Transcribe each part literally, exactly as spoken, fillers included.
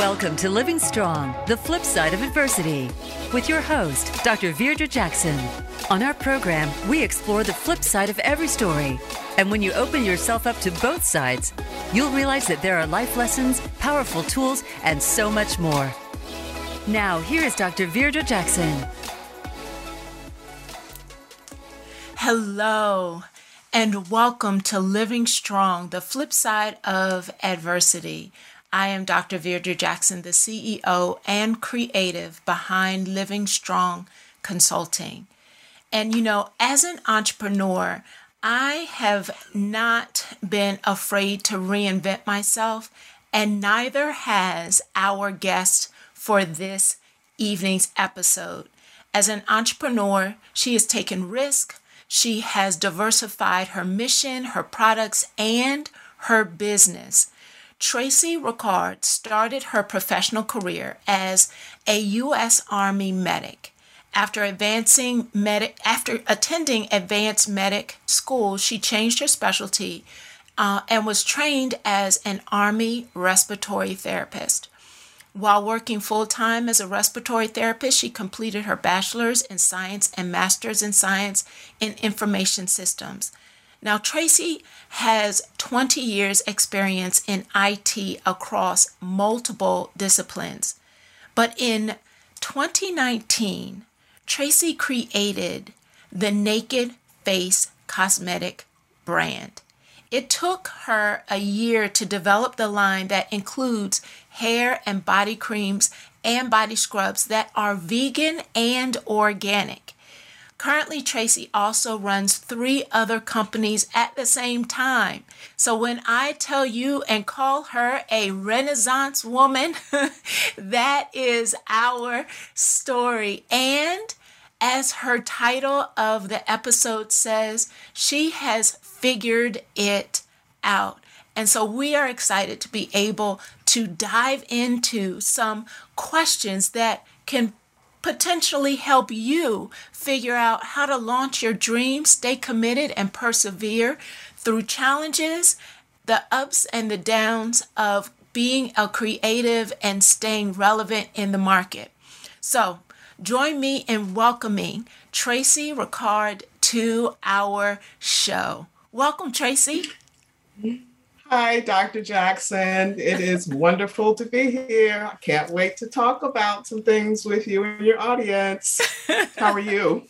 Welcome to Living Strong, the flip side of adversity, with your host, Doctor Veardra Jackson. On our program, we explore the flip side of every story. And when you open yourself up to both sides, you'll realize that there are life lessons, powerful tools, and so much more. Now, here is Doctor Veardra Jackson. Hello, and welcome to Living Strong, the flip side of adversity. I am Doctor Veardra Jackson, the C E O and creative behind Living Strong Consulting. And, you know, as an entrepreneur, I have not been afraid to reinvent myself, and neither has our guest for this evening's episode. As an entrepreneur, she has taken risk. She has diversified her mission, her products, and her business. Tracy Rookard started her professional career as a U S Army medic. After advancing medic, after attending advanced medic school, she changed her specialty uh, and was trained as an Army respiratory therapist. While working full-time as a respiratory therapist, she completed her bachelor's in science and master's in science in information systems. Now, Tracy has twenty years experience in I T across multiple disciplines. But in twenty nineteen, Tracy created the Naked Face cosmetic brand. It took her a year to develop the line that includes hair and body creams and body scrubs that are vegan and organic. Currently, Tracy also runs three other companies at the same time. So when I tell you and call her a Renaissance woman, that is our story. And as her title of the episode says, she has figured it out. And so we are excited to be able to dive into some questions that can potentially help you figure out how to launch your dreams, stay committed, and persevere through challenges, the ups and the downs of being a creative and staying relevant in the market. So join me in welcoming Tracy Rookard to our show. Welcome, Tracy. Hi, Doctor Jackson. It is wonderful to be here. I can't wait to talk about some things with you and your audience. How are you?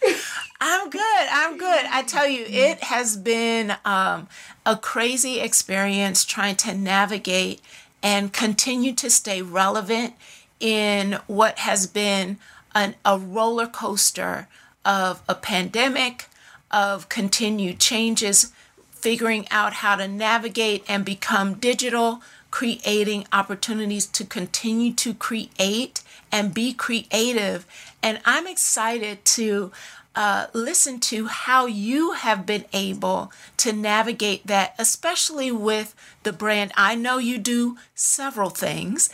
I'm good. I'm good. I tell you, it has been um, a crazy experience trying to navigate and continue to stay relevant in what has been an, a roller coaster of a pandemic, of continued changes, figuring out how to navigate and become digital, creating opportunities to continue to create and be creative. And I'm excited to uh, listen to how you have been able to navigate that, especially with the brand. I know you do several things,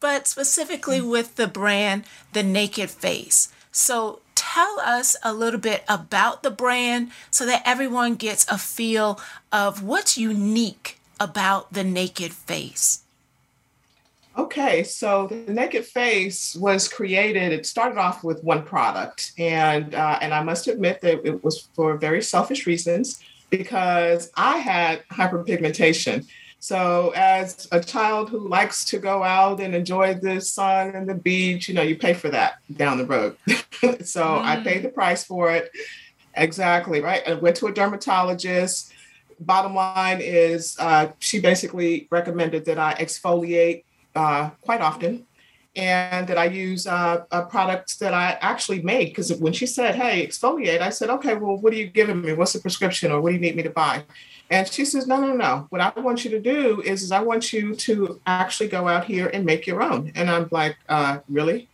but specifically with the brand, the Naked Face. So tell us a little bit about the brand so that everyone gets a feel of what's unique about the Naked Face. Okay, so the Naked Face was created, it started off with one product. And, uh, and I must admit that it was for very selfish reasons because I had hyperpigmentation. So as a child who likes to go out and enjoy the sun and the beach, you know, you pay for that down the road. So mm. I paid the price for it. Exactly. Right. I went to a dermatologist. Bottom line is uh, she basically recommended that I exfoliate uh, quite often and that I use uh, a product that I actually made. Because when she said, hey, exfoliate, I said, OK, well, what are you giving me? What's the prescription or what do you need me to buy? And she says, no, no, no. What I want you to do is, is I want you to actually go out here and make your own. And I'm like, uh, really?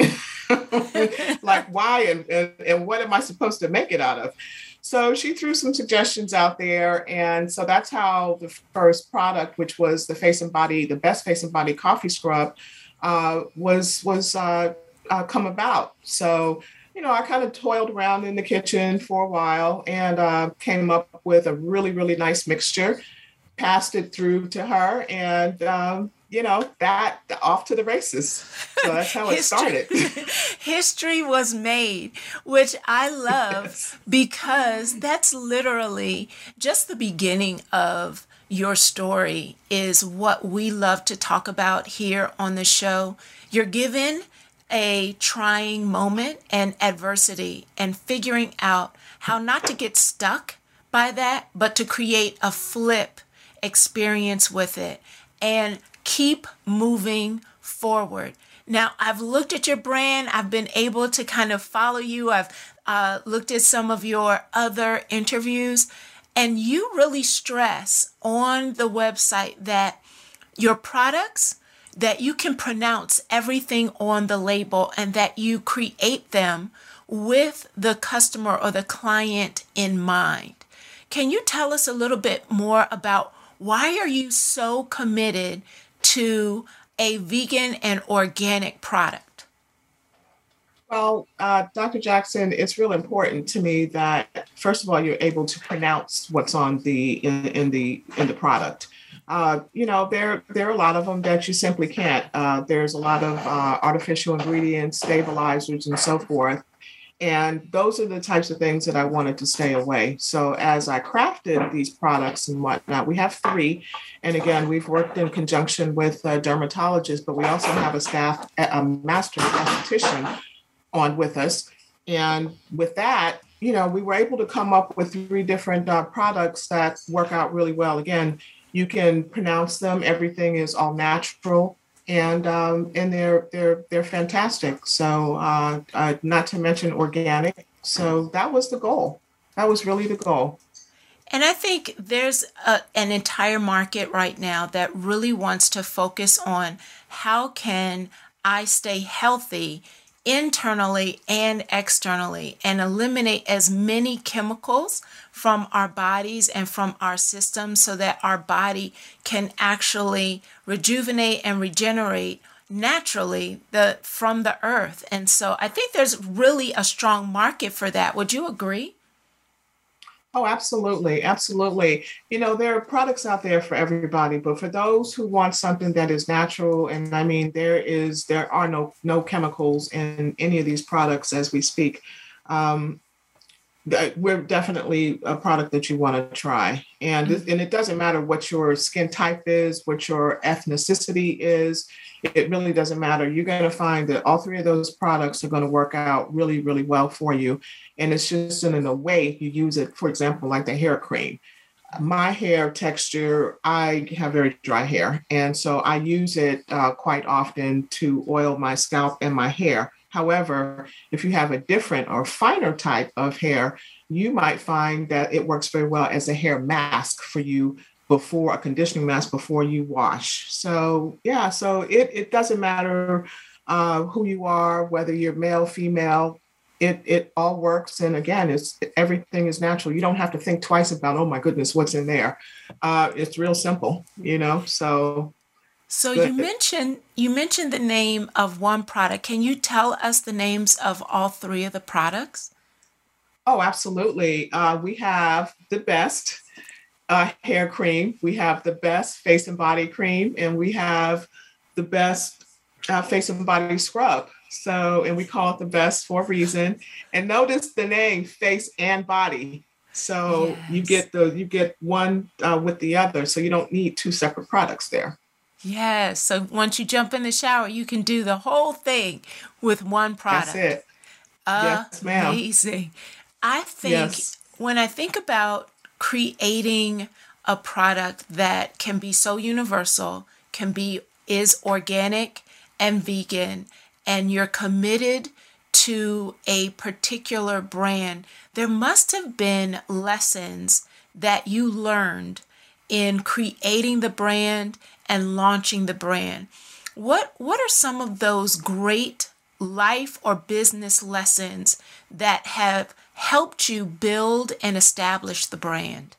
Like, why? And, and, and what am I supposed to make it out of? So she threw some suggestions out there. And so that's how the first product, which was the face and body, the best face and body coffee scrub, uh, was was uh, uh, come about. So you know, I kind of toiled around in the kitchen for a while and uh, came up with a really, really nice mixture, passed it through to her, and um, you know, that off to the races. So that's how it started. History was made, which I love, yes, because that's literally just the beginning of your story, is what we love to talk about here on the show. You're given a trying moment and adversity and figuring out how not to get stuck by that, but to create a flip experience with it and keep moving forward. Now, I've looked at your brand. I've been able to kind of follow you. I've uh, looked at some of your other interviews, and you really stress on the website that your products, that you can pronounce everything on the label and that you create them with the customer or the client in mind. Can you tell us a little bit more about why are you so committed to a vegan and organic product? Well, uh, Doctor Jackson, it's real important to me that, first of all, you're able to pronounce what's on the in, in the in the product. Uh, you know, there there are a lot of them that you simply can't. Uh, there's a lot of uh, artificial ingredients, stabilizers, and so forth. And those are the types of things that I wanted to stay away. So as I crafted these products and whatnot, we have three. And again, we've worked in conjunction with uh, dermatologists, but we also have a staff, a master esthetician on with us. And with that, you know, we were able to come up with three different uh, products that work out really well. Again, you can pronounce them. Everything is all natural. And um, and they're they're they're fantastic. So uh, uh, not to mention organic. So that was the goal. That was really the goal. And I think there's a, an entire market right now that really wants to focus on how can I stay healthy internally and externally and eliminate as many chemicals from our bodies and from our systems so that our body can actually rejuvenate and regenerate naturally the from the earth. And so I think there's really a strong market for that. Would you agree? Oh, absolutely. Absolutely. You know, there are products out there for everybody, but for those who want something that is natural, and I mean, there is, there are no, no chemicals in any of these products as we speak. Um, we're definitely a product that you want to try. And, mm-hmm. and it doesn't matter what your skin type is, what your ethnicity is. It really doesn't matter. You're going to find that all three of those products are going to work out really, really well for you. And it's just in the way you use it, for example, like the hair cream. My hair texture, I have very dry hair. And so I use it uh, quite often to oil my scalp and my hair. However, if you have a different or finer type of hair, you might find that it works very well as a hair mask for you before a conditioning mask before you wash. So, yeah, so it, it doesn't matter uh, who you are, whether you're male, female, it it all works. And again, it's everything is natural. You don't have to think twice about, oh, my goodness, what's in there. Uh, it's real simple, you know, so. So you mentioned you mentioned the name of one product. Can you tell us the names of all three of the products? Oh, absolutely. Uh, we have the best uh, hair cream. We have the best face and body cream, and we have the best uh, face and body scrub. So, and we call it the best for a reason. And notice the name face and body. So yes. you get the you get one uh, with the other. So you don't need two separate products there. Yes. So once you jump in the shower, you can do the whole thing with one product. That's it. Yes, ma'am. Amazing. I think yes. when I think about creating a product that can be so universal, can be, is organic and vegan, and you're committed to a particular brand, there must have been lessons that you learned in creating the brand and launching the brand. What what are some of those great life or business lessons that have helped you build and establish the brand?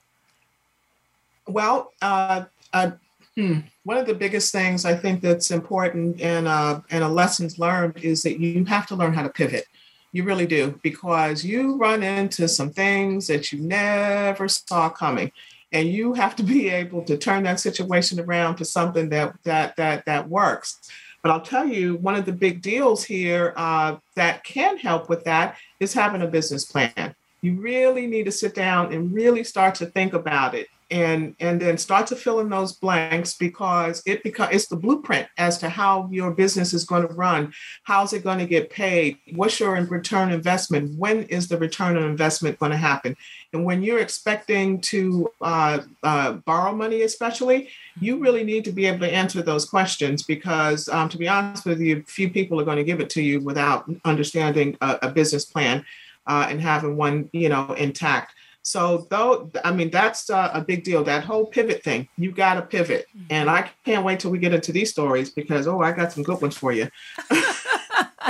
Well, uh, uh, one of the biggest things I think that's important and uh, and a lessons learned is that you have to learn how to pivot. You really do, because you run into some things that you never saw coming. And you have to be able to turn that situation around to something that that that that works. But I'll tell you, one of the big deals here uh, that can help with that is having a business plan. You really need to sit down and really start to think about it, and and then start to fill in those blanks, because it becomes, it's the blueprint as to how your business is going to run. How's it going to get paid? What's your return investment? When is the return on investment going to happen? And when you're expecting to uh, uh, borrow money, especially, you really need to be able to answer those questions, because um, to be honest with you, few people are going to give it to you without understanding a, a business plan. Uh, and having one, you know, intact. So though, I mean, that's uh, a big deal. That whole pivot thing, you got to pivot. Mm-hmm. And I can't wait till we get into these stories, because, oh, I got some good ones for you. I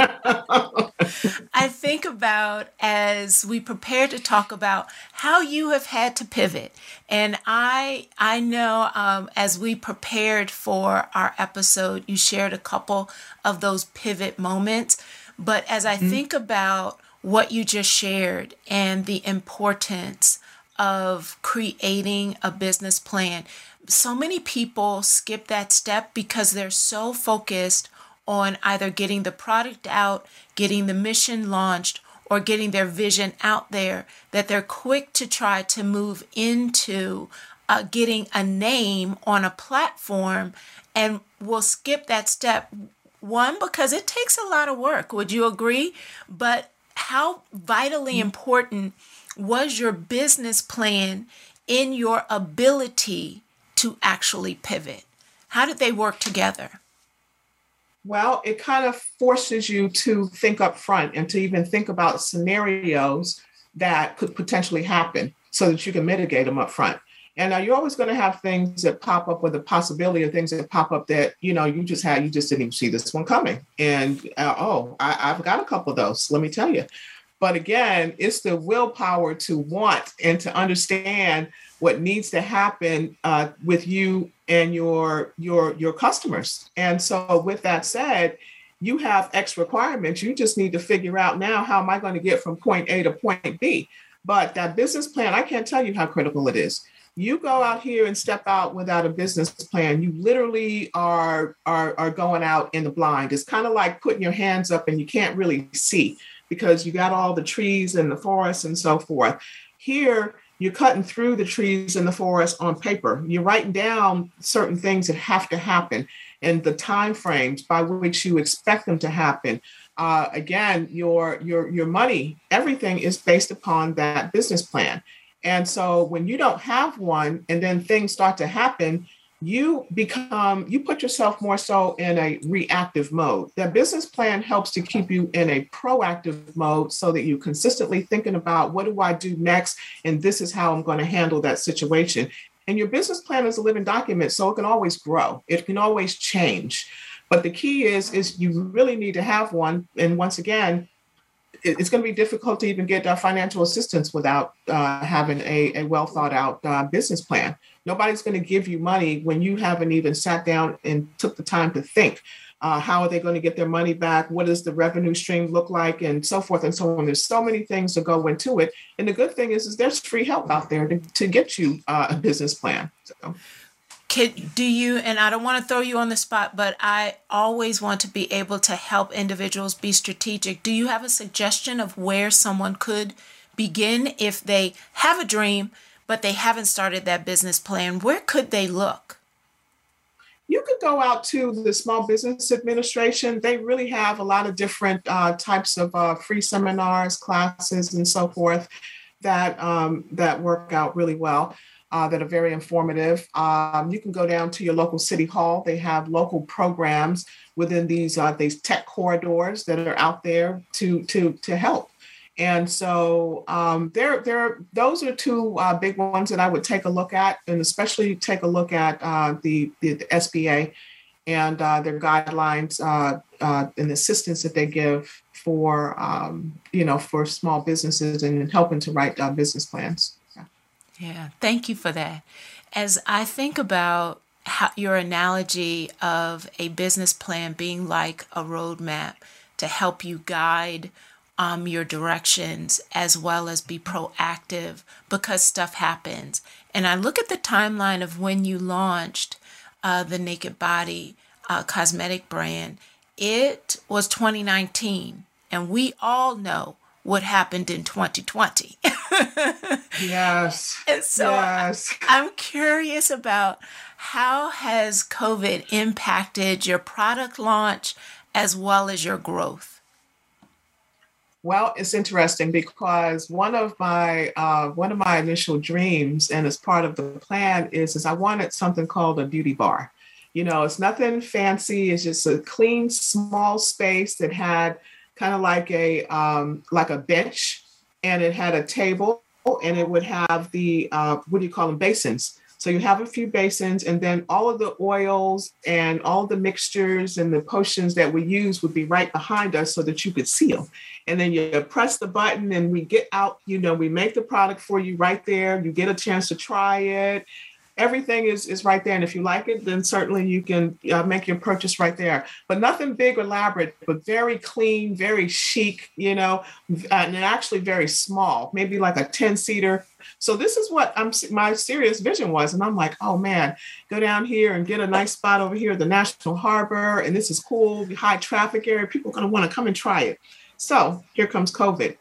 think about, as we prepare to talk about how you have had to pivot. And I, I know um, as we prepared for our episode, you shared a couple of those pivot moments. But as I mm-hmm. think about what you just shared and the importance of creating a business plan, so many people skip that step because they're so focused on either getting the product out, getting the mission launched, or getting their vision out there, that they're quick to try to move into uh, getting a name on a platform, and will skip that step. One, because it takes a lot of work. Would you agree? But how vitally important was your business plan in your ability to actually pivot? How did they work together? Well, it kind of forces you to think up front and to even think about scenarios that could potentially happen so that you can mitigate them up front. And now you're always going to have things that pop up, or the possibility of things that pop up that, you know, you just had, you just didn't even see this one coming. And, uh, oh, I, I've got a couple of those, let me tell you. But again, it's the willpower to want and to understand what needs to happen uh, with you and your, your, your customers. And so with that said, you have X requirements. You just need to figure out now, how am I going to get from point A to point B? But that business plan, I can't tell you how critical it is. You go out here and step out without a business plan, you literally are, are, are going out in the blind. It's kind of like putting your hands up and you can't really see because you got all the trees and the forest and so forth. Here, you're cutting through the trees and the forest on paper. You're writing down certain things that have to happen and the timeframes by which you expect them to happen. Uh, again, your, your, your money, everything is based upon that business plan. And so when you don't have one and then things start to happen, you become, you put yourself more so in a reactive mode. The business plan helps to keep you in a proactive mode so that you're consistently thinking about, what do I do next? And this is how I'm going to handle that situation. And your business plan is a living document, so it can always grow. It can always change. But the key is, is you really need to have one. And once again, it's going to be difficult to even get financial assistance without uh, having a, a well thought out uh, business plan. Nobody's going to give you money when you haven't even sat down and took the time to think. Uh, how are they going to get their money back? What does the revenue stream look like? And so forth and so on. There's so many things that go into it. And the good thing is, is there's free help out there to, to get you uh, a business plan. So. Can, do you, and I don't want to throw you on the spot, but I always want to be able to help individuals be strategic. Do you have a suggestion of where someone could begin if they have a dream, but they haven't started that business plan? Where could they look? You could go out to the Small Business Administration. They really have a lot of different uh, types of uh, free seminars, classes, and so forth that um, that work out really well. Uh, that are very informative. Um, you can go down to your local city hall. They have local programs within these uh, these tech corridors that are out there to to to help. And so um, there there those are two uh, big ones that I would take a look at, and especially take a look at uh, the, the the S B A and uh, their guidelines uh, uh, and assistance that they give for um, you know for small businesses and helping to write uh, business plans. Yeah, thank you for that. As I think about how your analogy of a business plan being like a roadmap to help you guide um, your directions, as well as be proactive because stuff happens And I look at the timeline of when you launched uh, the Naked Body uh, cosmetic brand. It was twenty nineteen, and we all know what happened in twenty twenty. Yes. And so yes. I'm curious about how has COVID impacted your product launch as well as your growth? Well, it's interesting because one of my uh, one of my initial dreams, and as part of the plan, is is I wanted something called a beauty bar. You know, it's nothing fancy. It's just a clean, small space that had kind of like a um, like a bench, and it had a table, and it would have the uh, what do you call them, basins. So you have a few basins, and then all of the oils and all the mixtures and the potions that we use would be right behind us so that you could see them. And then you press the button and we get out, you know, we make the product for you right there. You get a chance to try it. Everything is, is right there. And if you like it, then certainly you can uh, make your purchase right there. But nothing big or elaborate, but very clean, very chic, you know, and actually very small, maybe like a ten-seater. So this is what I'm, my serious vision was. And I'm like, oh, man, go down here and get a nice spot over here at the National Harbor. And this is cool, high traffic area. People are going to want to come and try it. So here comes COVID.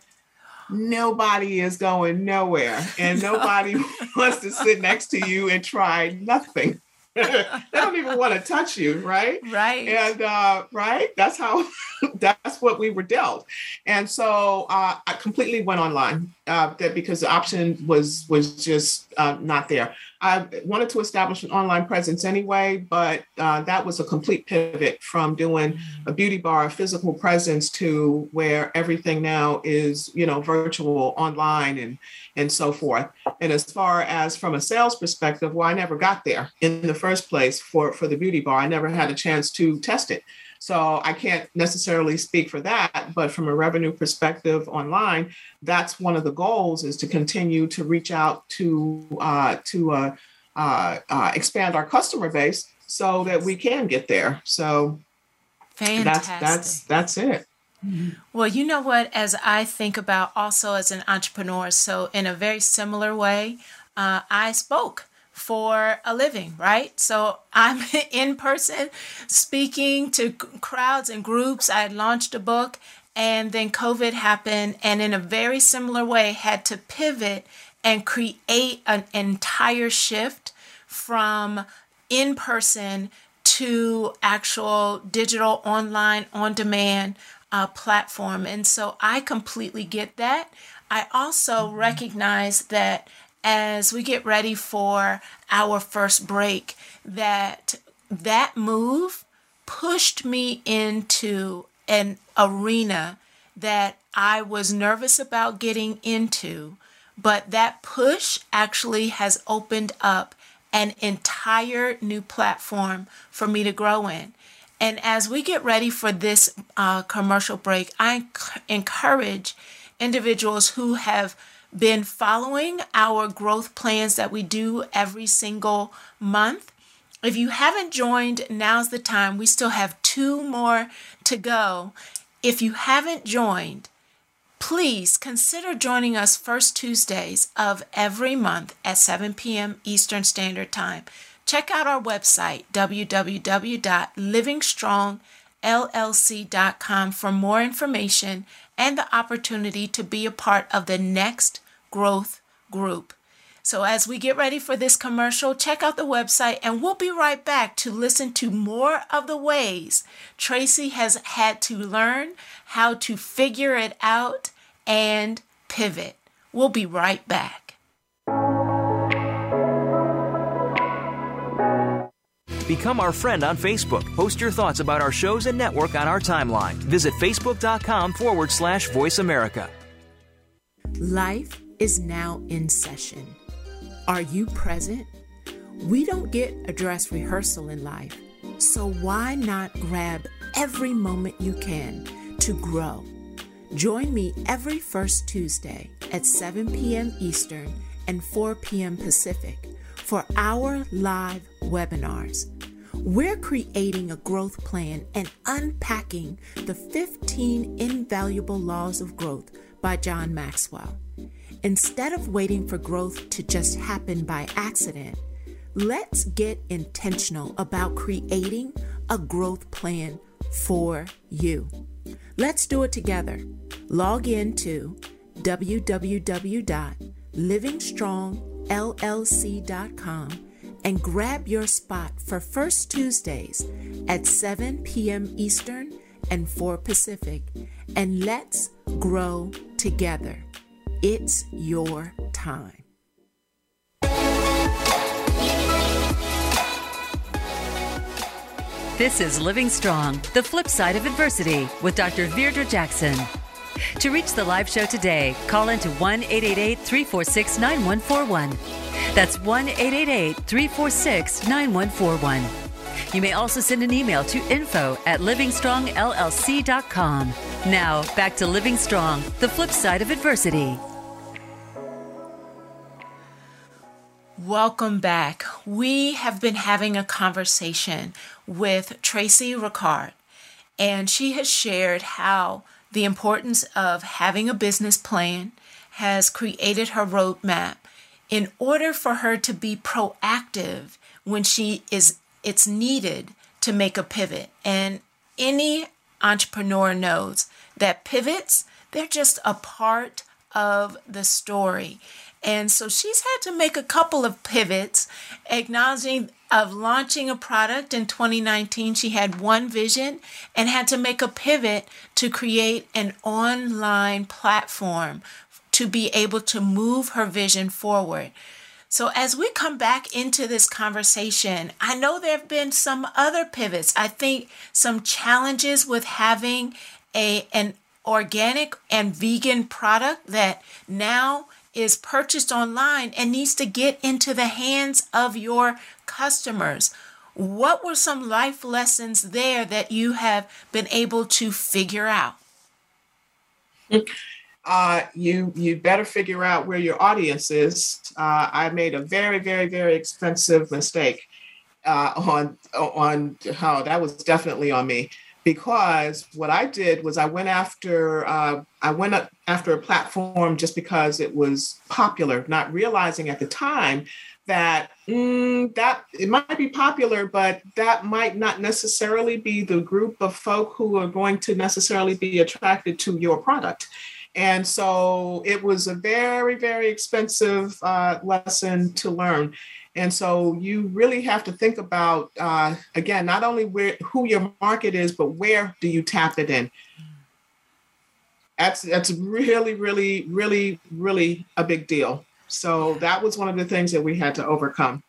Nobody is going nowhere, and no. nobody wants to sit next to you and try nothing. They don't even want to touch you, right? Right. And uh, right, that's how, that's what we were dealt. And so uh, I completely went online uh, that because the option was was just uh, not there. I wanted to establish an online presence anyway, but uh, that was a complete pivot from doing a beauty bar, a physical presence, to where everything now is, you know, virtual, online, and and so forth. And as far as from a sales perspective, well, I never got there in the first place for, for the beauty bar. I never had a chance to test it. So I can't necessarily speak for that, but from a revenue perspective online, that's one of the goals, is to continue to reach out to uh, to uh, uh, uh, expand our customer base so that we can get there. So that's, that's that's it. Well, you know what, as I think about also as an entrepreneur, so in a very similar way, uh, I spoke for a living, right? So I'm in person speaking to crowds and groups. I had launched a book, and then COVID happened, and in a very similar way had to pivot and create an entire shift from in person to actual digital, online, on demand uh, platform. And so I completely get that. I also recognize that as we get ready for our first break, that that move pushed me into an arena that I was nervous about getting into, but that push actually has opened up an entire new platform for me to grow in. And as we get ready for this uh, commercial break, I enc- encourage individuals who have been following our growth plans that we do every single month. If you haven't joined, now's the time. We still have two more to go. If you haven't joined, please consider joining us first Tuesdays of every month at seven p.m. Eastern Standard Time. Check out our website, w w w dot living strong l l c dot com, for more information and the opportunity to be a part of the next growth group. So as we get ready for this commercial, check out the website, and we'll be right back to listen to more of the ways Tracy has had to learn how to figure it out and pivot. We'll be right back. Become our friend on Facebook. Post your thoughts about our shows and network on our timeline. Visit facebook.com forward slash Voice America. Life is now in session. Are you present? We don't get a dress rehearsal in life, so why not grab every moment you can to grow? Join me every first Tuesday at seven p.m. Eastern and four p.m. Pacific for our live webinars. We're creating a growth plan and unpacking the fifteen invaluable laws of growth by John Maxwell. Instead of waiting for growth to just happen by accident, let's get intentional about creating a growth plan for you. Let's do it together. Log in to w w w dot living strong l l c dot com and grab your spot for First Tuesdays at seven p.m. Eastern and four Pacific, and let's grow together. It's your time. This is Living Strong, the flip side of adversity with Doctor Veardra Jackson. To reach the live show today, call into one eight eight eight, three four six, nine one four one. That's one eight eight eight, three four six, nine one four one. You may also send an email to info at living strong l l c dot com. Now, back to Living Strong, the flip side of adversity. Welcome back. We have been having a conversation with Tracy Rookard, and she has shared how the importance of having a business plan has created her roadmap in order for her to be proactive when she is it's needed to make a pivot. And any entrepreneur knows that pivots, they're just a part of the story. And so she's had to make a couple of pivots, acknowledging of launching a product in twenty nineteen. She had one vision and had to make a pivot to create an online platform to be able to move her vision forward. So as we come back into this conversation, I know there have been some other pivots. I think some challenges with having a an organic and vegan product that now is purchased online and needs to get into the hands of your customers. What were some life lessons there that you have been able to figure out? Uh, you you better figure out where your audience is. Uh, I made a very, very, very expensive mistake uh, on, on how oh, that was definitely on me. Because what I did was I went after uh, I went up after a platform just because it was popular, not realizing at the time that mm, that it might be popular, but that might not necessarily be the group of folk who are going to necessarily be attracted to your product. And so it was a very, very expensive uh, lesson to learn. And so you really have to think about, uh, again, not only where who your market is, but where do you tap it in? That's that's really, really, really, really a big deal. So that was one of the things that we had to overcome.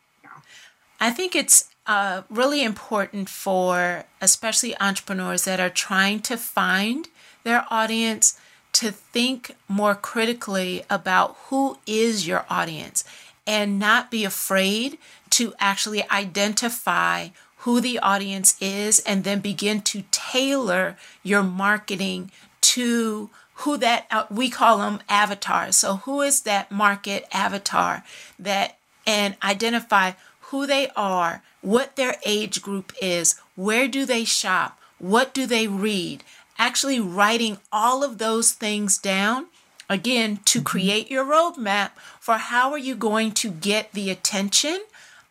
I think it's uh, really important for especially entrepreneurs that are trying to find their audience to think more critically about who is your audience and not be afraid to actually identify who the audience is and then begin to tailor your marketing to who that, uh, we call them avatars. So who is that market avatar that, and identify who they are, what their age group is, where do they shop, what do they read, actually writing all of those things down, again, to create your roadmap for how are you going to get the attention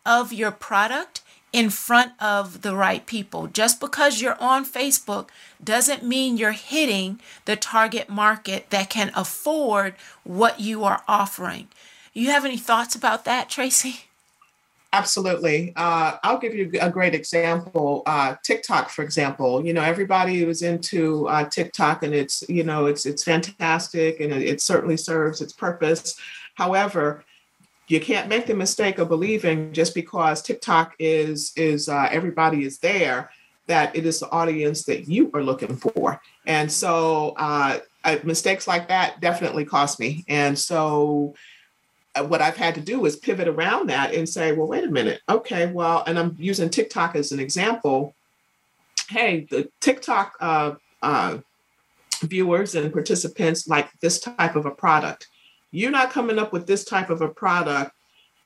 of your product in front of the right people. Just because you're on Facebook doesn't mean you're hitting the target market that can afford what you are offering. You have any thoughts about that, Tracy? Absolutely. Uh, I'll give you a great example. Uh, TikTok, for example, you know, everybody was into uh, TikTok, and it's, you know, it's, it's fantastic, and it, it certainly serves its purpose. However, you can't make the mistake of believing just because TikTok is, is uh, everybody is there, that it is the audience that you are looking for. And so uh, mistakes like that definitely cost me. And so what I've had to do is pivot around that and say, well, wait a minute. Okay, well, and I'm using TikTok as an example. Hey, the TikTok uh, uh, viewers and participants like this type of a product. You're not coming up with this type of a product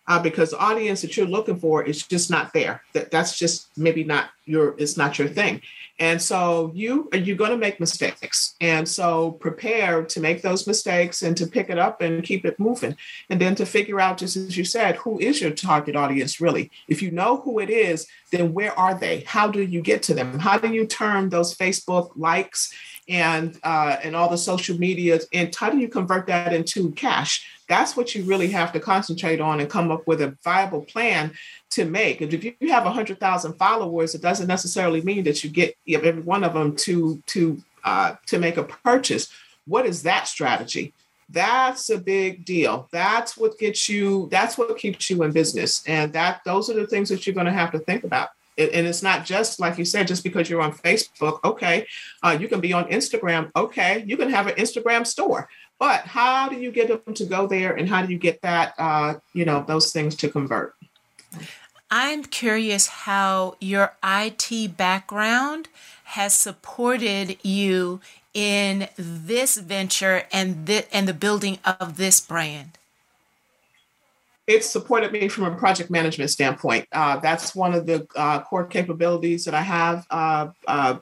uh, because the audience that you're looking for is just not there. That that's just maybe not your, it's not your thing. And so you are, you're going to make mistakes. And so prepare to make those mistakes and to pick it up and keep it moving. And then to figure out, just as you said, who is your target audience really? If you know who it is, then where are they? How do you get to them? How do you turn those Facebook likes and uh, and all the social media, and how do you convert that into cash? That's what you really have to concentrate on and come up with a viable plan to make. And if you have one hundred thousand followers, it doesn't necessarily mean that you get every one of them to to uh, to make a purchase. What is that strategy? That's a big deal. That's what gets you, that's what keeps you in business. And that those are the things that you're going to have to think about. And it's not just, like you said, just because you're on Facebook. Okay, uh, you can be on Instagram. Okay, you can have an Instagram store. But how do you get them to go there, and how do you get that, uh, you know, those things to convert? I'm curious how your I T background has supported you in this venture and the, and the building of this brand. It's supported me from a project management standpoint. Uh, that's one of the uh, core capabilities that I have. Uh, uh,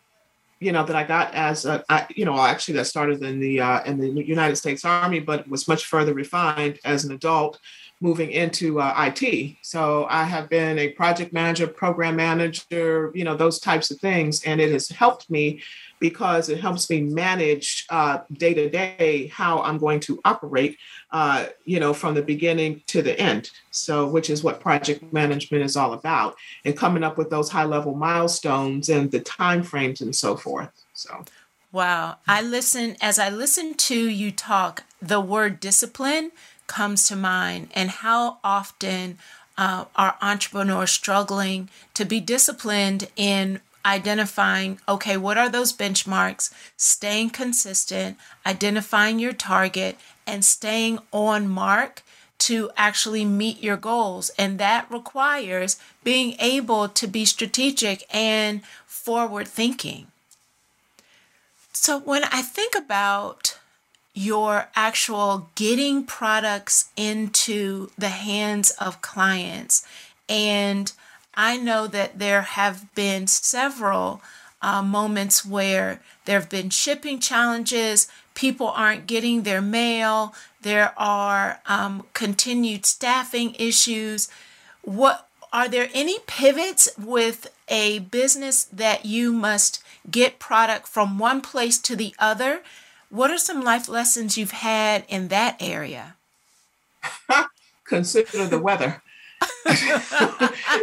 you know, that I got as a, I, you know, actually that started in the uh, in the United States Army, but was much further refined as an adult, moving into uh, I T. So I have been a project manager, program manager, you know, those types of things, and it has helped me because it helps me manage day to day how I'm going to operate, uh, you know, from the beginning to the end. So, which is what project management is all about, and coming up with those high level milestones and the timeframes and so forth. So, wow! I listen as I listen to you talk. The word discipline comes to mind, and how often uh, are entrepreneurs struggling to be disciplined in identifying, okay, what are those benchmarks, staying consistent, identifying your target, and staying on mark to actually meet your goals. And that requires being able to be strategic and forward thinking. So when I think about your actual getting products into the hands of clients, and I know that there have been several uh, moments where there have been shipping challenges, people aren't getting their mail, there are um, continued staffing issues. What are there any pivots with a business that you must get product from one place to the other? What are some life lessons you've had in that area? Consider the weather.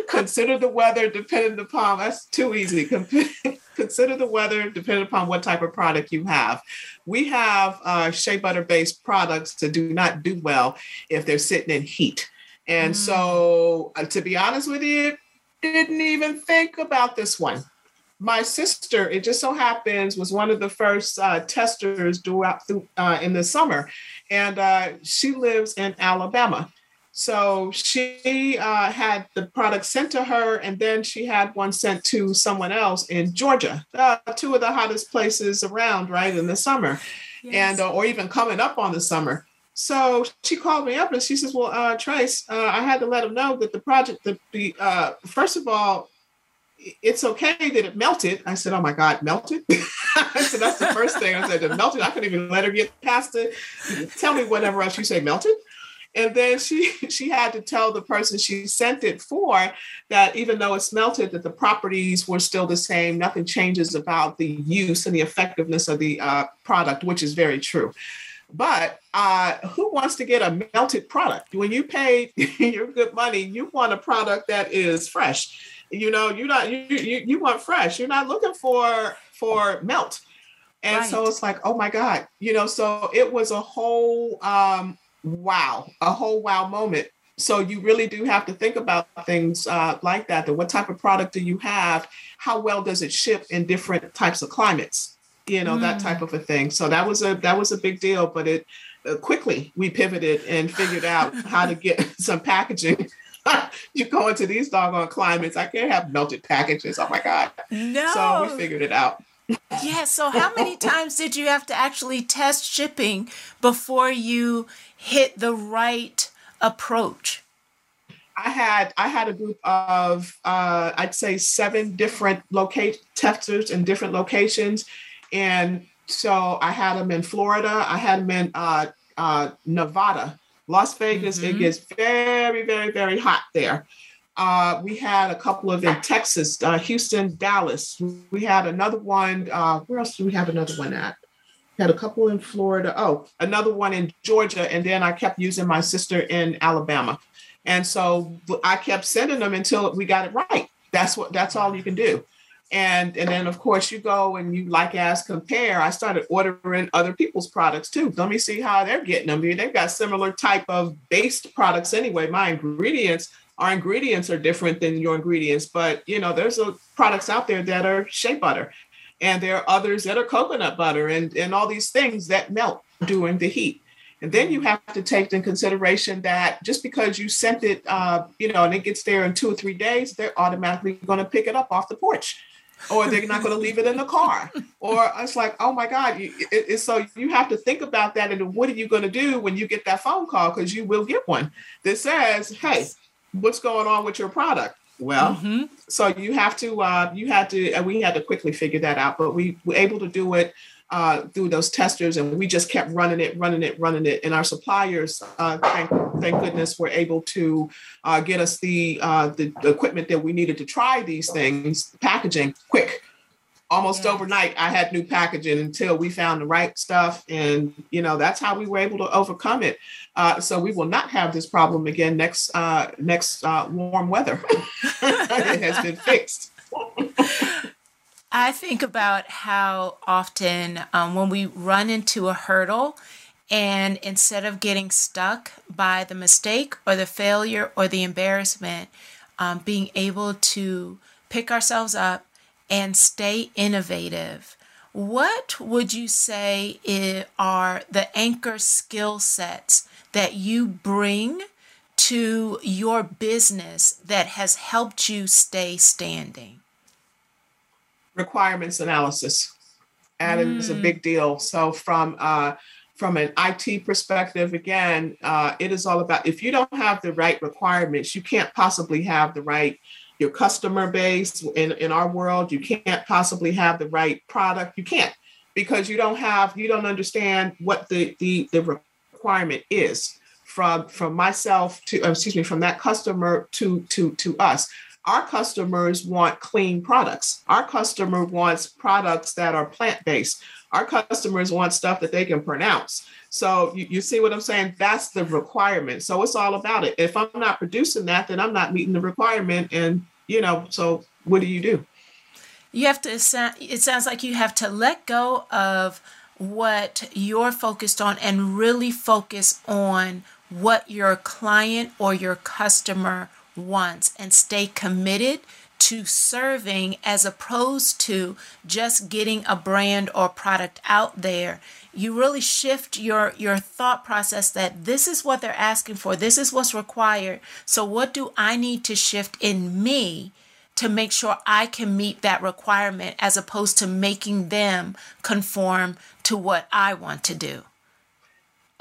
Consider the weather depending upon, that's too easy. Consider the weather depending upon what type of product you have. We have uh, shea butter based products that do not do well if they're sitting in heat. And mm. so uh, to be honest with you, didn't even think about this one. My sister, it just so happens, was one of the first uh, testers throughout through, uh, in the summer. And uh, she lives in Alabama. So she uh, had the product sent to her, and then she had one sent to someone else in Georgia, uh, two of the hottest places around, right, in the summer, yes. and uh, or even coming up on the summer. So she called me up and she says, well, uh, Trace, uh, I had to let them know that the project, the, the uh, first of all, it's okay that it melted. I said, oh my God, melted? I said, that's the first thing. I said, it melted. I couldn't even let her get past it. Tell me whatever else you say, melted. And then she she had to tell the person she sent it for that even though it's melted, that the properties were still the same. Nothing changes about the use and the effectiveness of the uh, product, which is very true. But uh, who wants to get a melted product? When you pay your good money, you want a product that is fresh. You know, you're not, you you, you want fresh. You're not looking for for melt. And right. So it's like, oh my God, you know. So it was a whole. Um, Wow, a whole wow moment. So you really do have to think about things uh, like that. That what type of product do you have? How well does it ship in different types of climates? You know, mm. that type of a thing. So that was a that was a big deal. But it uh, quickly we pivoted and figured out how to get some packaging. You go into these doggone climates. I can't have melted packages. Oh my God. No. So we figured it out. Yeah. So how many times did you have to actually test shipping before you hit the right approach? I had I had a group of, uh, I'd say, seven different locate testers in different locations. And so I had them in Florida. I had them in uh, uh, Nevada, Las Vegas. Mm-hmm. It gets very, very, very hot there. Uh, we had a couple of in Texas, uh, Houston, Dallas. We had another one. Uh, where else do we have another one at? We had a couple in Florida. Oh, another one in Georgia. And then I kept using my sister in Alabama. And so I kept sending them until we got it right. That's what, that's all you can do. And, and then of course you go and you like as compare. I started ordering other people's products too. Let me see how they're getting them. They've got similar type of based products anyway. My ingredients, our ingredients are different than your ingredients, but you know, there's a, products out there that are shea butter and there are others that are coconut butter and, and all these things that melt during the heat. And then you have to take into consideration that just because you sent it, uh, you know, and it gets there in two or three days, they're automatically going to pick it up off the porch, or they're not going to leave it in the car. Or it's like, oh my God. You, it, it, so you have to think about that. And what are you going to do when you get that phone call? Because you will get one that says, hey, what's going on with your product? Well, mm-hmm. so you have to, uh, you had to, and we had to quickly figure that out, but we were able to do it Uh, through those testers, and we just kept running it, running it, running it. And our suppliers, uh, thank, thank goodness, were able to uh, get us the, uh, the the equipment that we needed to try these things, packaging, quick. Almost yeah. overnight, I had new packaging until we found the right stuff. And, you know, that's how we were able to overcome it. Uh, so we will not have this problem again next, uh, next uh, warm weather. It has been fixed. I think about how often um, when we run into a hurdle and instead of getting stuck by the mistake or the failure or the embarrassment, um, being able to pick ourselves up and stay innovative. What would you say are the anchor skill sets that you bring to your business that has helped you stay standing? Requirements analysis, and mm. it's a big deal. So from uh, from an I T perspective, again, uh, it is all about, if you don't have the right requirements, you can't possibly have the right, your customer base in, in our world, you can't possibly have the right product. You can't, because you don't have, you don't understand what the, the, the requirement is from, from myself to, excuse me, from that customer to, to, to us. Our customers want clean products. Our customer wants products that are plant-based. Our customers want stuff that they can pronounce. So you, you see what I'm saying? That's the requirement. So it's all about it. If I'm not producing that, then I'm not meeting the requirement. And, you know, so what do you do? You have to, it sounds like you have to let go of what you're focused on and really focus on what your client or your customer wants and stay committed to serving, as opposed to just getting a brand or product out there. You really shift your, your thought process that this is what they're asking for. This is what's required. So what do I need to shift in me to make sure I can meet that requirement, as opposed to making them conform to what I want to do?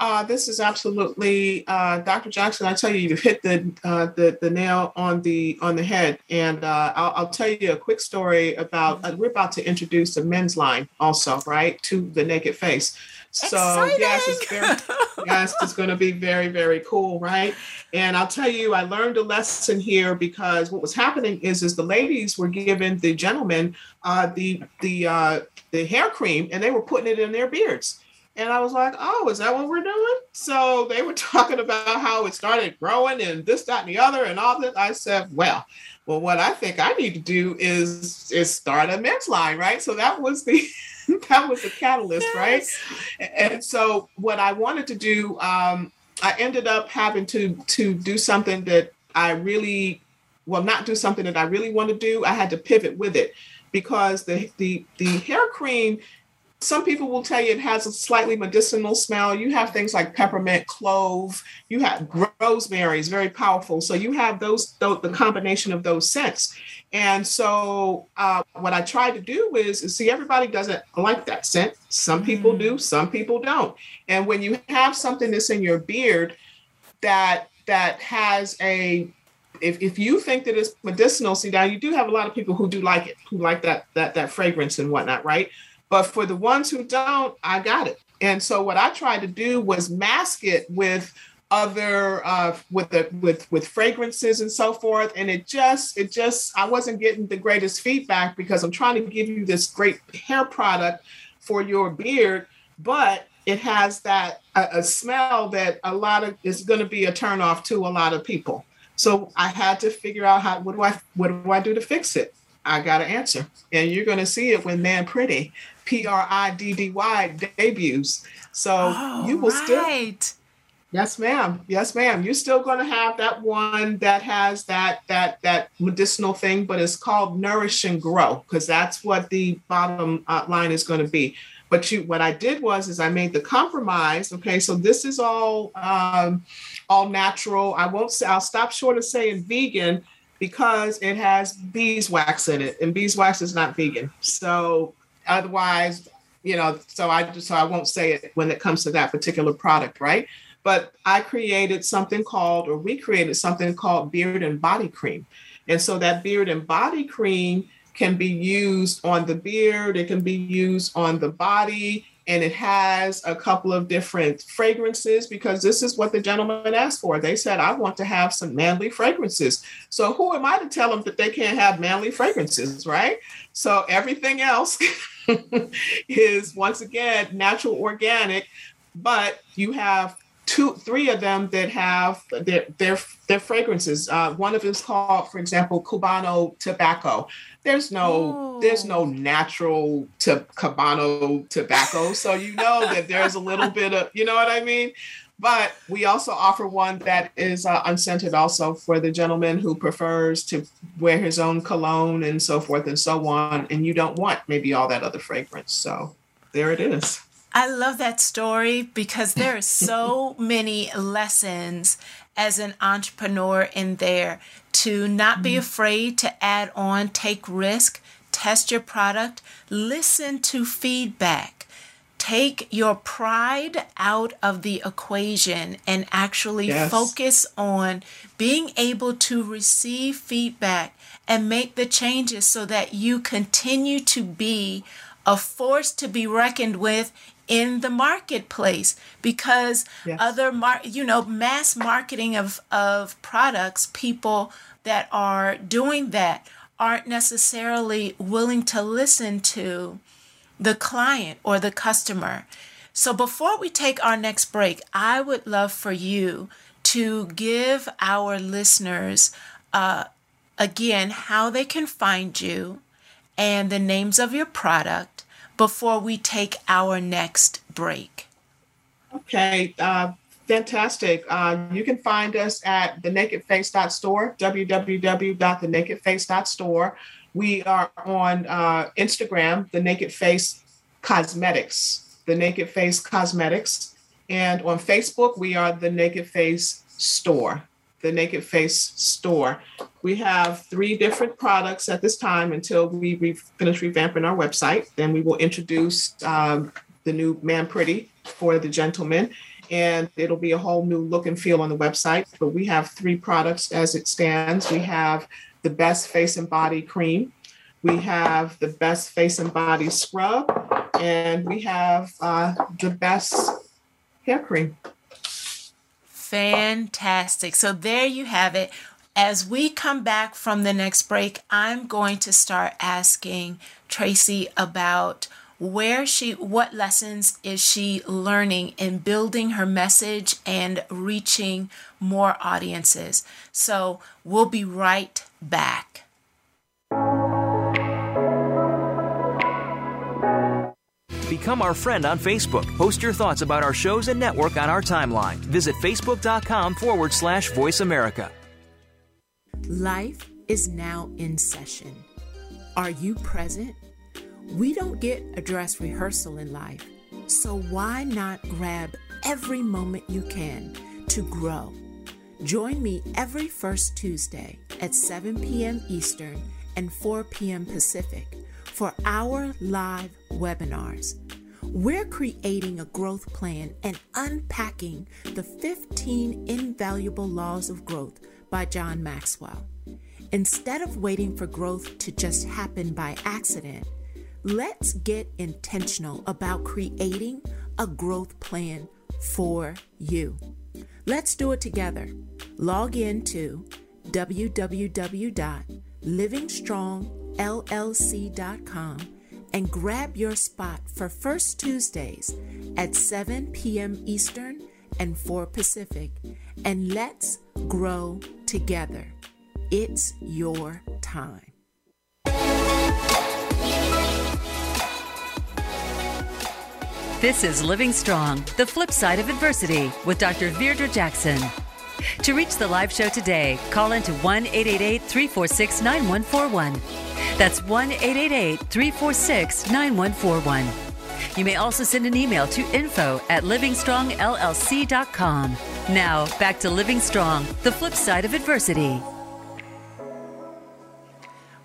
Uh, this is absolutely, uh, Doctor Jackson, I tell you, you've hit the, uh, the the nail on the on the head. And uh, I'll, I'll tell you a quick story about, uh, we're about to introduce a men's line also, right, to the Naked Face. So exciting. yes, it's very, yes, it's going to be very, very cool, right? And I'll tell you, I learned a lesson here, because what was happening is, is the ladies were giving the gentlemen uh, the the uh, the hair cream, and they were putting it in their beards. And I was like, oh, is that what we're doing? So they were talking about how it started growing and this, that, and the other and all that. I said, well, well, what I think I need to do is, is start a men's line, right? So that was the that was the catalyst, yes. right? And so what I wanted to do, um, I ended up having to to do something that I really, well, not do something that I really want to do. I had to pivot with it, because the the the hair cream, some people will tell you it has a slightly medicinal smell. You have things like peppermint, clove, you have rosemary is very powerful. So you have those, those the combination of those scents. And so uh, what I tried to do is, is see, everybody doesn't like that scent. Some people do, some people don't. And when you have something that's in your beard that that has a if, if you think that it's medicinal, see, now you do have a lot of people who do like it, who like that, that, that fragrance and whatnot, right? But for the ones who don't, I got it. And so what I tried to do was mask it with other, uh, with the, with, with fragrances and so forth. And it just, it just, I wasn't getting the greatest feedback because I'm trying to give you this great hair product for your beard, but it has that a, a smell that a lot of, is going to be a turnoff to a lot of people. So I had to figure out how, what do I, what do I do to fix it? I got an answer. And you're going to see it when Man Pretty, P R I D D Y, debuts. So oh, you will right. still, yes, ma'am. Yes, ma'am. You're still going to have that one that has that, that, that medicinal thing, but it's called Nourish and Grow, because that's what the bottom line is going to be. But you, what I did was, is I made the compromise. Okay, so this is all, um, all natural. I won't say, I'll stop short of saying vegan because it has beeswax in it, and beeswax is not vegan. So otherwise, you know, so I just, so I won't say it when it comes to that particular product, right? But I created something called, or we created something called beard and body cream. And so that beard and body cream can be used on the beard, it can be used on the body, and it has a couple of different fragrances because this is what the gentleman asked for. They said, I want to have some manly fragrances. So who am I to tell them that they can't have manly fragrances, right? So everything else is, once again, natural, organic, but you have two, three of them that have their their, their fragrances. Uh, one of them is called, for example, Cubano tobacco. There's no oh. there's no natural to Cubano tobacco, so you know that there's a little bit of, you know what I mean. But we also offer one that is uh, unscented, also for the gentleman who prefers to wear his own cologne and so forth and so on, and you don't want maybe all that other fragrance. So there it is. I love that story because there are so many lessons as an entrepreneur in there to not be afraid to add on, take risk, test your product, listen to feedback, take your pride out of the equation and actually yes. focus on being able to receive feedback and make the changes so that you continue to be a force to be reckoned with in the marketplace, because yes. other, mar- you know, mass marketing of, of products, people that are doing that aren't necessarily willing to listen to the client or the customer. So before we take our next break, I would love for you to give our listeners, uh, again, how they can find you and the names of your product before we take our next break. Okay, uh, fantastic. Uh, you can find us at the naked face dot store, w w w dot the naked face dot store. We are on uh, Instagram, The Naked Face Cosmetics, The Naked Face Cosmetics. And on Facebook, we are The Naked Face Store, The Naked Face Store. We have three different products at this time until we re- finish revamping our website. Then we will introduce um, the new Man Pretty for the gentleman, and it'll be a whole new look and feel on the website. But we have three products as it stands. We have the Best Face and Body Cream. We have the Best Face and Body Scrub. And we have uh, the Best Hair Cream. Fantastic. So there you have it. As we come back from the next break, I'm going to start asking Tracy about where she, what lessons is she learning in building her message and reaching more audiences. So we'll be right back. Become our friend on Facebook. Post your thoughts about our shows and network on our timeline. Visit facebook.com forward slash Voice America. Life is now in session. Are you present? We don't get a dress rehearsal in life, so why not grab every moment you can to grow? Join me every first Tuesday at seven p.m. Eastern and four p.m. Pacific for our live webinars. We're creating a growth plan and unpacking the fifteen invaluable laws of growth by John Maxwell. Instead of waiting for growth to just happen by accident, let's get intentional about creating a growth plan for you. Let's do it together. Log in to w w w dot living strong l l c dot com and grab your spot for First Tuesdays at seven p.m. Eastern and four Pacific, and let's grow together. It's your time. This is Living Strong, the flip side of adversity with Doctor Veardra Jackson. To reach the live show today, call into one eight eight eight, three four six, nine one four one. That's one eight eight eight, three four six, nine one four one. You may also send an email to info at living strong l l c dot com. Now, back to Living Strong, the flip side of adversity.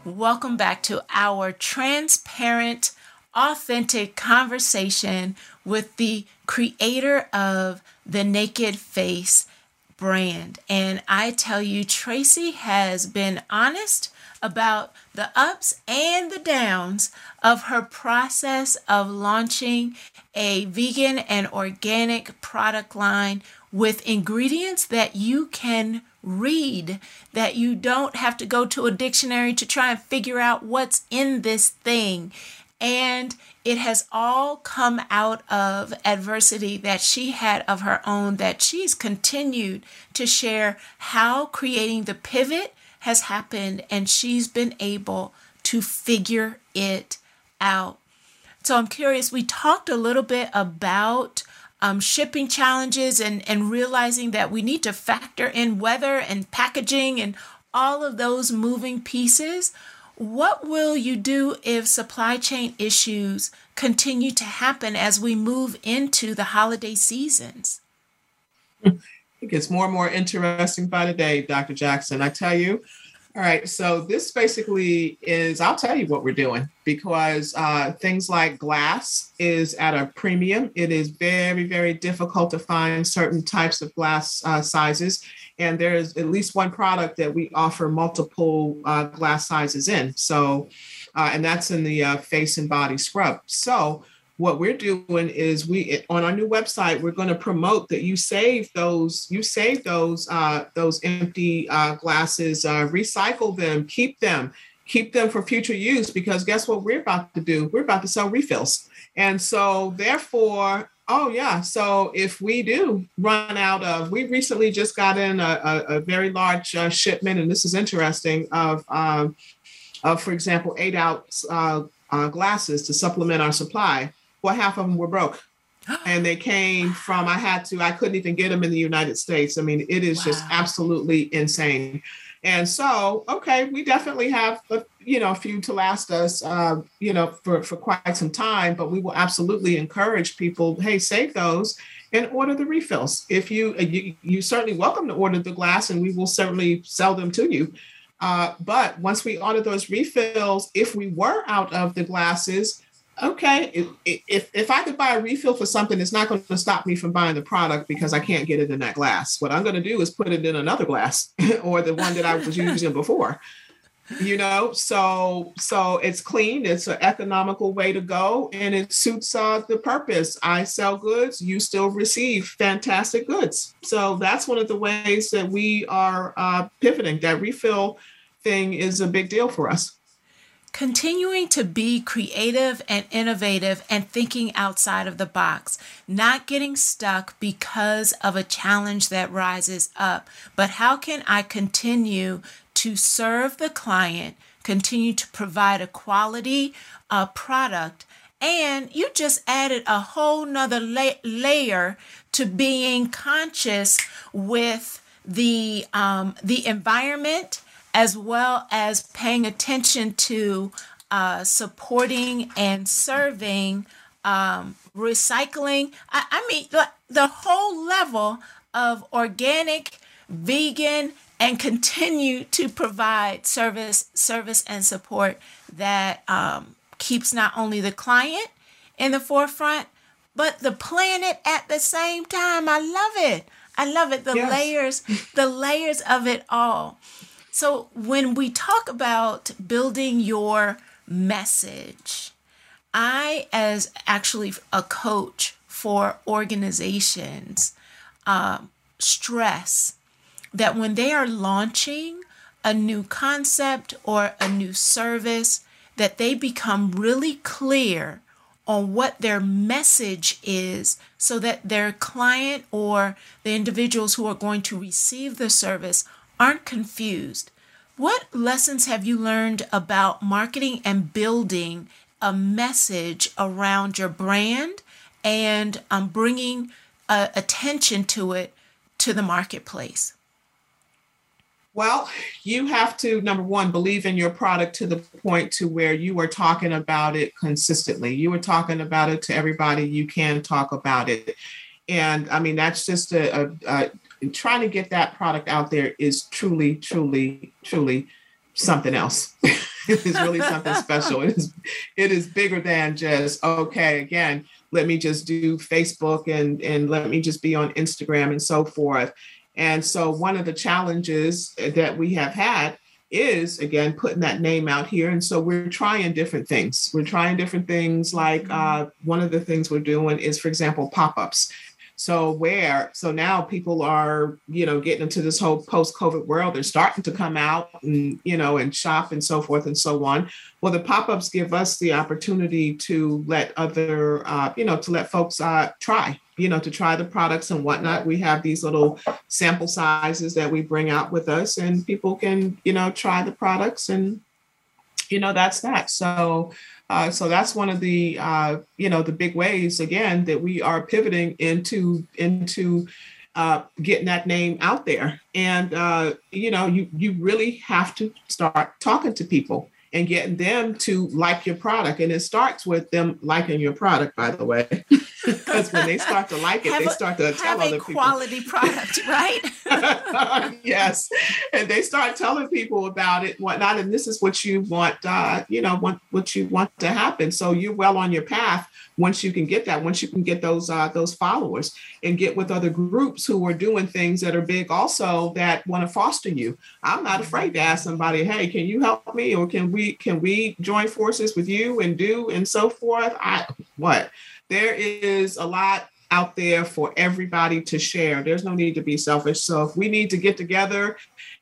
Welcome back to our transparent, authentic conversation with the creator of the Naked Face brand. And I tell you, Tracy has been honest about the ups and the downs of her process of launching a vegan and organic product line with ingredients that you can read, that you don't have to go to a dictionary to try and figure out what's in this thing. And it has all come out of adversity that she had of her own, that she's continued to share how creating the pivot has happened, and she's been able to figure it out. So I'm curious, we talked a little bit about um, shipping challenges and, and realizing that we need to factor in weather and packaging and all of those moving pieces. What will you do if supply chain issues continue to happen as we move into the holiday seasons? I think it's more and more interesting by the day, Doctor Jackson, I tell you. All right, so this basically is, I'll tell you what we're doing, because uh, things like glass is at a premium. It is very, very difficult to find certain types of glass uh, sizes. And there is at least one product that we offer multiple uh, glass sizes in. So, uh, and that's in the uh, face and body scrub. So what we're doing is we, on our new website, we're going to promote that you save those, you save those, uh, those empty uh, glasses, uh, recycle them, keep them, keep them for future use, because guess what we're about to do? We're about to sell refills. And so therefore, oh, yeah. So if we do run out of, we recently just got in a, a, a very large uh, shipment, and this is interesting, of, um, of for example, eight ounce uh, uh, glasses to supplement our supply. Well, half of them were broke, and they came from, I had to, I couldn't even get them in the United States. I mean, it is wow. just absolutely insane. And so, okay, we definitely have, a, you know, a few to last us, uh, you know, for, for quite some time, but we will absolutely encourage people, hey, save those and order the refills. If you, you, you're certainly welcome to order the glass, and we will certainly sell them to you. Uh, but once we order those refills, if we were out of the glasses, okay, if, if if I could buy a refill for something, it's not going to stop me from buying the product because I can't get it in that glass. What I'm going to do is put it in another glass or the one that I was using before, you know, so so it's clean. It's an economical way to go, and it suits uh, the purpose. I sell goods. You still receive fantastic goods. So that's one of the ways that we are uh, pivoting. That refill thing is a big deal for us. Continuing to be creative and innovative and thinking outside of the box, not getting stuck because of a challenge that rises up, but how can I continue to serve the client, continue to provide a quality uh, product? And you just added a whole nother la- layer to being conscious with the um, the environment, as well as paying attention to uh, supporting and serving, um, recycling. I, I mean, the, the whole level of organic, vegan, and continue to provide service, service and support that um, keeps not only the client in the forefront, but the planet at the same time. I love it. I love it. The yes. layers, the layers of it all. So when we talk about building your message, I, as actually a coach for organizations, uh, stress that when they are launching a new concept or a new service, that they become really clear on what their message is so that their client or the individuals who are going to receive the service aren't confused. What lessons have you learned about marketing and building a message around your brand and um, bringing uh, attention to it to the marketplace? Well, you have to, number one, believe in your product to the point to where you are talking about it consistently. You are talking about it to everybody you can talk about it. And I mean, that's just a, a, a trying to get that product out there is truly, truly, truly something else. It is really something special. It is, it is bigger than just, okay, again, let me just do Facebook and, and let me just be on Instagram and so forth. And so one of the challenges that we have had is, again, putting that name out here. And so we're trying different things. We're trying different things. Like uh, one of the things we're doing is, for example, pop-ups. So where, so now people are, you know, getting into this whole post-COVID world. They're starting to come out and, you know, and shop and so forth and so on. Well, the pop-ups give us the opportunity to let other, uh, you know, to let folks uh, try. you know, to try the products and whatnot. We have these little sample sizes that we bring out with us and people can, you know, try the products and, you know, that's that. So, uh, so that's one of the, uh, you know, the big ways, again, that we are pivoting into, into uh, getting that name out there. And, uh, you know, you, you really have to start talking to people and getting them to like your product. And it starts with them liking your product, by the way, because when they start to like it, have they start to a, tell other people. Have a quality product, right? Yes. And they start telling people about it, whatnot. And this is what you want, uh, you know, want, what you want to happen. So you're well on your path once you can get that, once you can get those, uh, those followers and get with other groups who are doing things that are big also that want to foster you. I'm not afraid to ask somebody, hey, can you help me? Or can we, Can we join forces with you and do and so forth? I what? There is a lot out there for everybody to share. There's no need to be selfish. So if we need to get together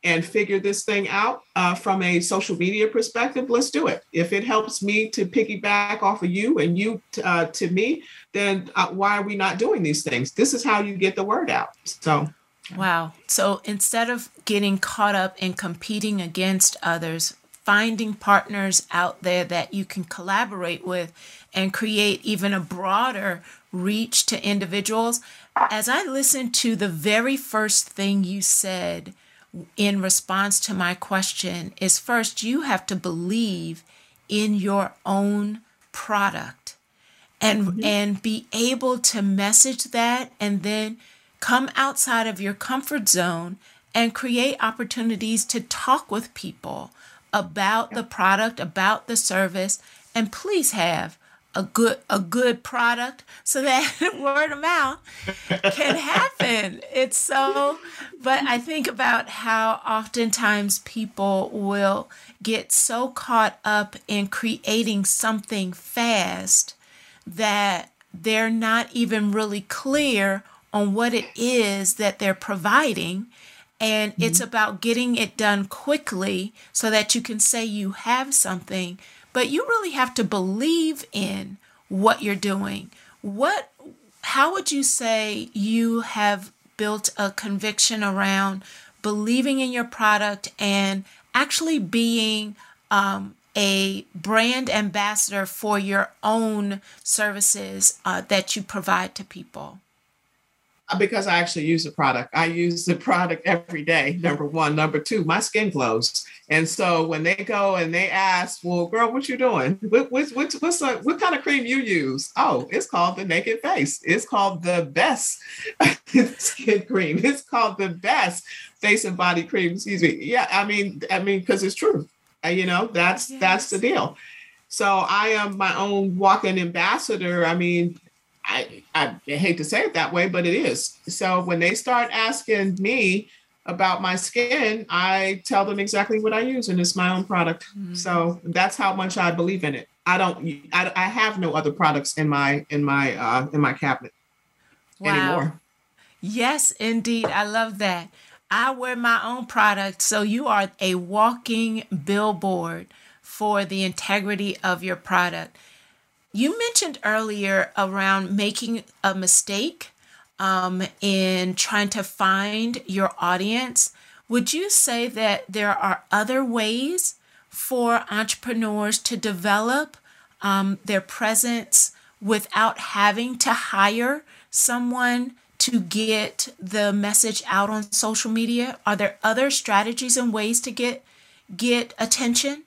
and figure this thing out uh, from a social media perspective, let's do it. If it helps me to piggyback off of you and you t- uh, to me, then uh, why are we not doing these things? This is how you get the word out. So. Wow. So instead of getting caught up in competing against others, finding partners out there that you can collaborate with and create even a broader reach to individuals. As I listened to the very first thing you said in response to my question is, first, you have to believe in your own product and, mm-hmm. and be able to message that and then come outside of your comfort zone and create opportunities to talk with people about the product, about the service, and please have a good a good product so that word of mouth can happen. It's so, but I think about how oftentimes people will get so caught up in creating something fast that they're not even really clear on what it is that they're providing. And it's about getting it done quickly so that you can say you have something, but you really have to believe in what you're doing. What, how would you say you have built a conviction around believing in your product and actually being um, a brand ambassador for your own services uh, that you provide to people? Because I actually use the product. I use the product every day, number one. Number two, my skin glows. And so when they go and they ask, well, girl, what you doing? What, what, what's, what's a, what kind of cream you use? Oh, it's called the Naked Face. It's called the best skin cream. It's called the best face and body cream. Excuse me. Yeah, I mean, I mean, because it's true. You know, that's yes. that's the deal. So I am my own walking ambassador. I mean, I, I hate to say it that way, but it is. So when they start asking me about my skin, I tell them exactly what I use, and it's my own product. Mm-hmm. So that's how much I believe in it. I don't, I, I have no other products in my, in my, uh, in my cabinet wow. anymore. Yes, indeed. I love that. I wear my own product. So you are a walking billboard for the integrity of your product. You mentioned earlier around making a mistake um, in trying to find your audience. Would you say that there are other ways for entrepreneurs to develop um, their presence without having to hire someone to get the message out on social media? Are there other strategies and ways to get get attention?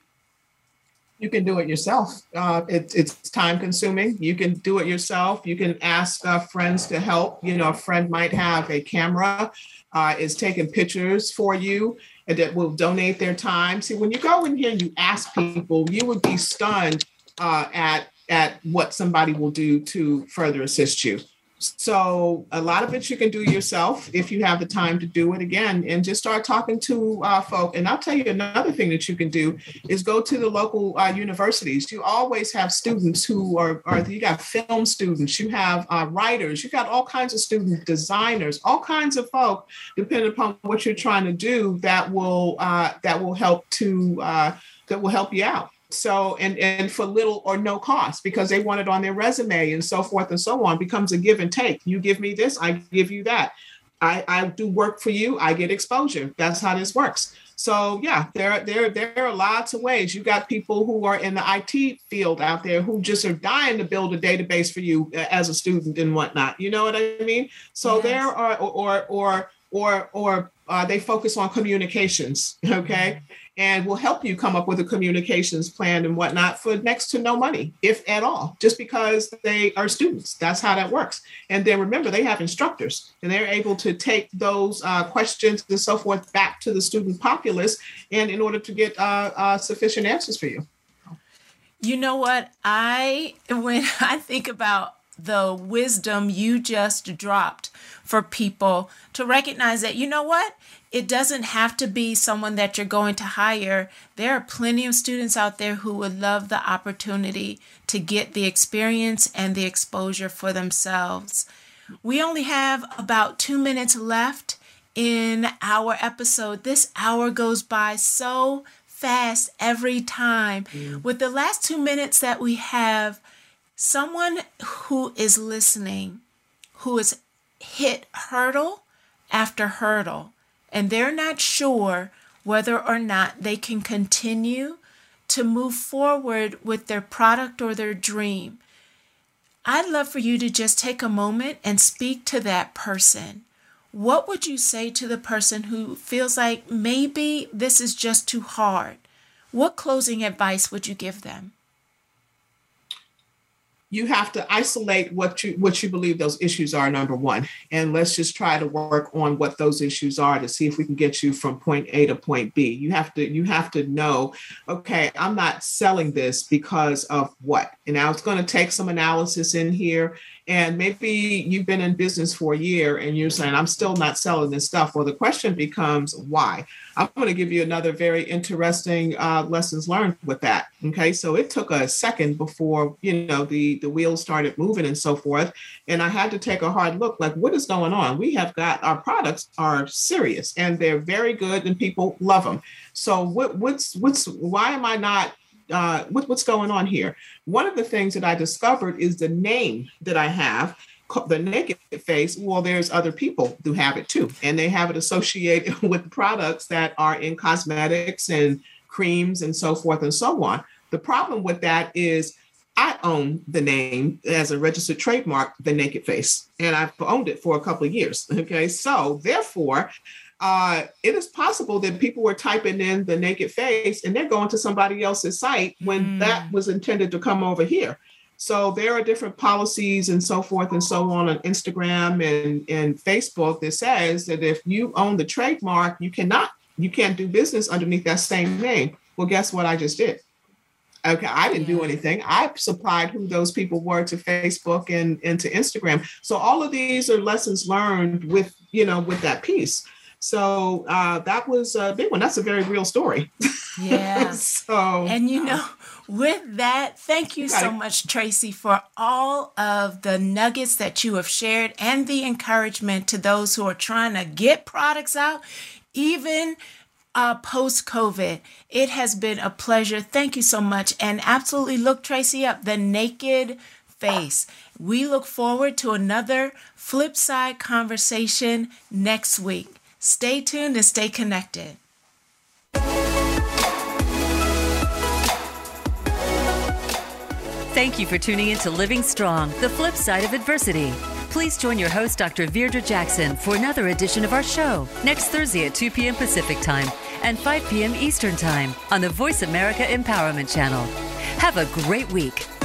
You can do it yourself. Uh, it, it's time consuming. You can do it yourself. You can ask uh, friends to help. You know, a friend might have a camera, uh, is taking pictures for you, and that will donate their time. See, when you go in here and you ask people, you would be stunned uh, at, at what somebody will do to further assist you. So a lot of it you can do yourself if you have the time to do it again, and just start talking to uh, folk. And I'll tell you another thing that you can do is go to the local uh, universities. You always have students who are, are you got film students, you have uh, writers, you got all kinds of student designers, all kinds of folk, depending upon what you're trying to do, that will uh, that will help to uh, that will help you out. So, and, and for little or no cost, because they want it on their resume and so forth and so on, becomes a give and take. You give me this, I give you that. I, I do work for you, I get exposure. That's how this works. So yeah, there, there, there are lots of ways. You got people who are in the I T field out there who just are dying to build a database for you as a student and whatnot. You know what I mean? So yes. There are, or, or, or, or uh, they focus on communications. Okay. Mm-hmm. And will help you come up with a communications plan and whatnot for next to no money, if at all, just because they are students. That's how that works. And then remember, they have instructors, and they're able to take those uh, questions and so forth back to the student populace, and in order to get uh, uh, sufficient answers for you. You know what? I, when I think about the wisdom you just dropped for people to recognize that, you know what? It doesn't have to be someone that you're going to hire. There are plenty of students out there who would love the opportunity to get the experience and the exposure for themselves. We only have about two minutes left in our episode. This hour goes by so fast every time. Mm. With the last two minutes that we have, someone who is listening, who has hit hurdle after hurdle, and they're not sure whether or not they can continue to move forward with their product or their dream, I'd love for you to just take a moment and speak to that person. What would you say to the person who feels like maybe this is just too hard? What closing advice would you give them? You have to isolate what you what you believe those issues are, number one. And let's just try to work on what those issues are to see if we can get you from point A to point B. You have to you have to know, okay, I'm not selling this because of what? And now it's going to take some analysis in here. And maybe you've been in business for a year and you're saying, I'm still not selling this stuff. Well, the question becomes why? I'm going to give you another very interesting uh, lessons learned with that. Okay, so it took a second before, you know, the, the wheels started moving and so forth. And I had to take a hard look, like, what is going on? We have got, our products are serious and they're very good and people love them. So what what's, what's why am I not, uh, what, what's going on here? One of the things that I discovered is the name that I have, the Naked Face. Well, there's other people who have it too, and they have it associated with products that are in cosmetics and creams and so forth and so on. The problem with that is I own the name as a registered trademark, the Naked Face, and I've owned it for a couple of years. Okay, so therefore, uh, it is possible that people were typing in the Naked Face and they're going to somebody else's site when mm. that was intended to come over here. So there are different policies and so forth and so on on Instagram and, and Facebook that says that if you own the trademark, you cannot, you can't do business underneath that same name. Well, guess what I just did? Okay, I didn't do anything. I supplied who those people were to Facebook and, and to Instagram. So all of these are lessons learned with, you know, with that piece. So uh, that was a big one. That's a very real story. Yeah. So, and you know, with that, thank you so much, Tracy, for all of the nuggets that you have shared and the encouragement to those who are trying to get products out, even Uh, post-COVID. It has been a pleasure. Thank you so much. And absolutely look Tracy up, The Naked Face. We look forward to another Flipside conversation next week. Stay tuned and stay connected. Thank you for tuning into Living Strong, the flip side of adversity. Please join your host, Doctor Veardra Jackson, for another edition of our show next Thursday at two p.m. Pacific Time and five p.m. Eastern Time on the Voice America Empowerment Channel. Have a great week.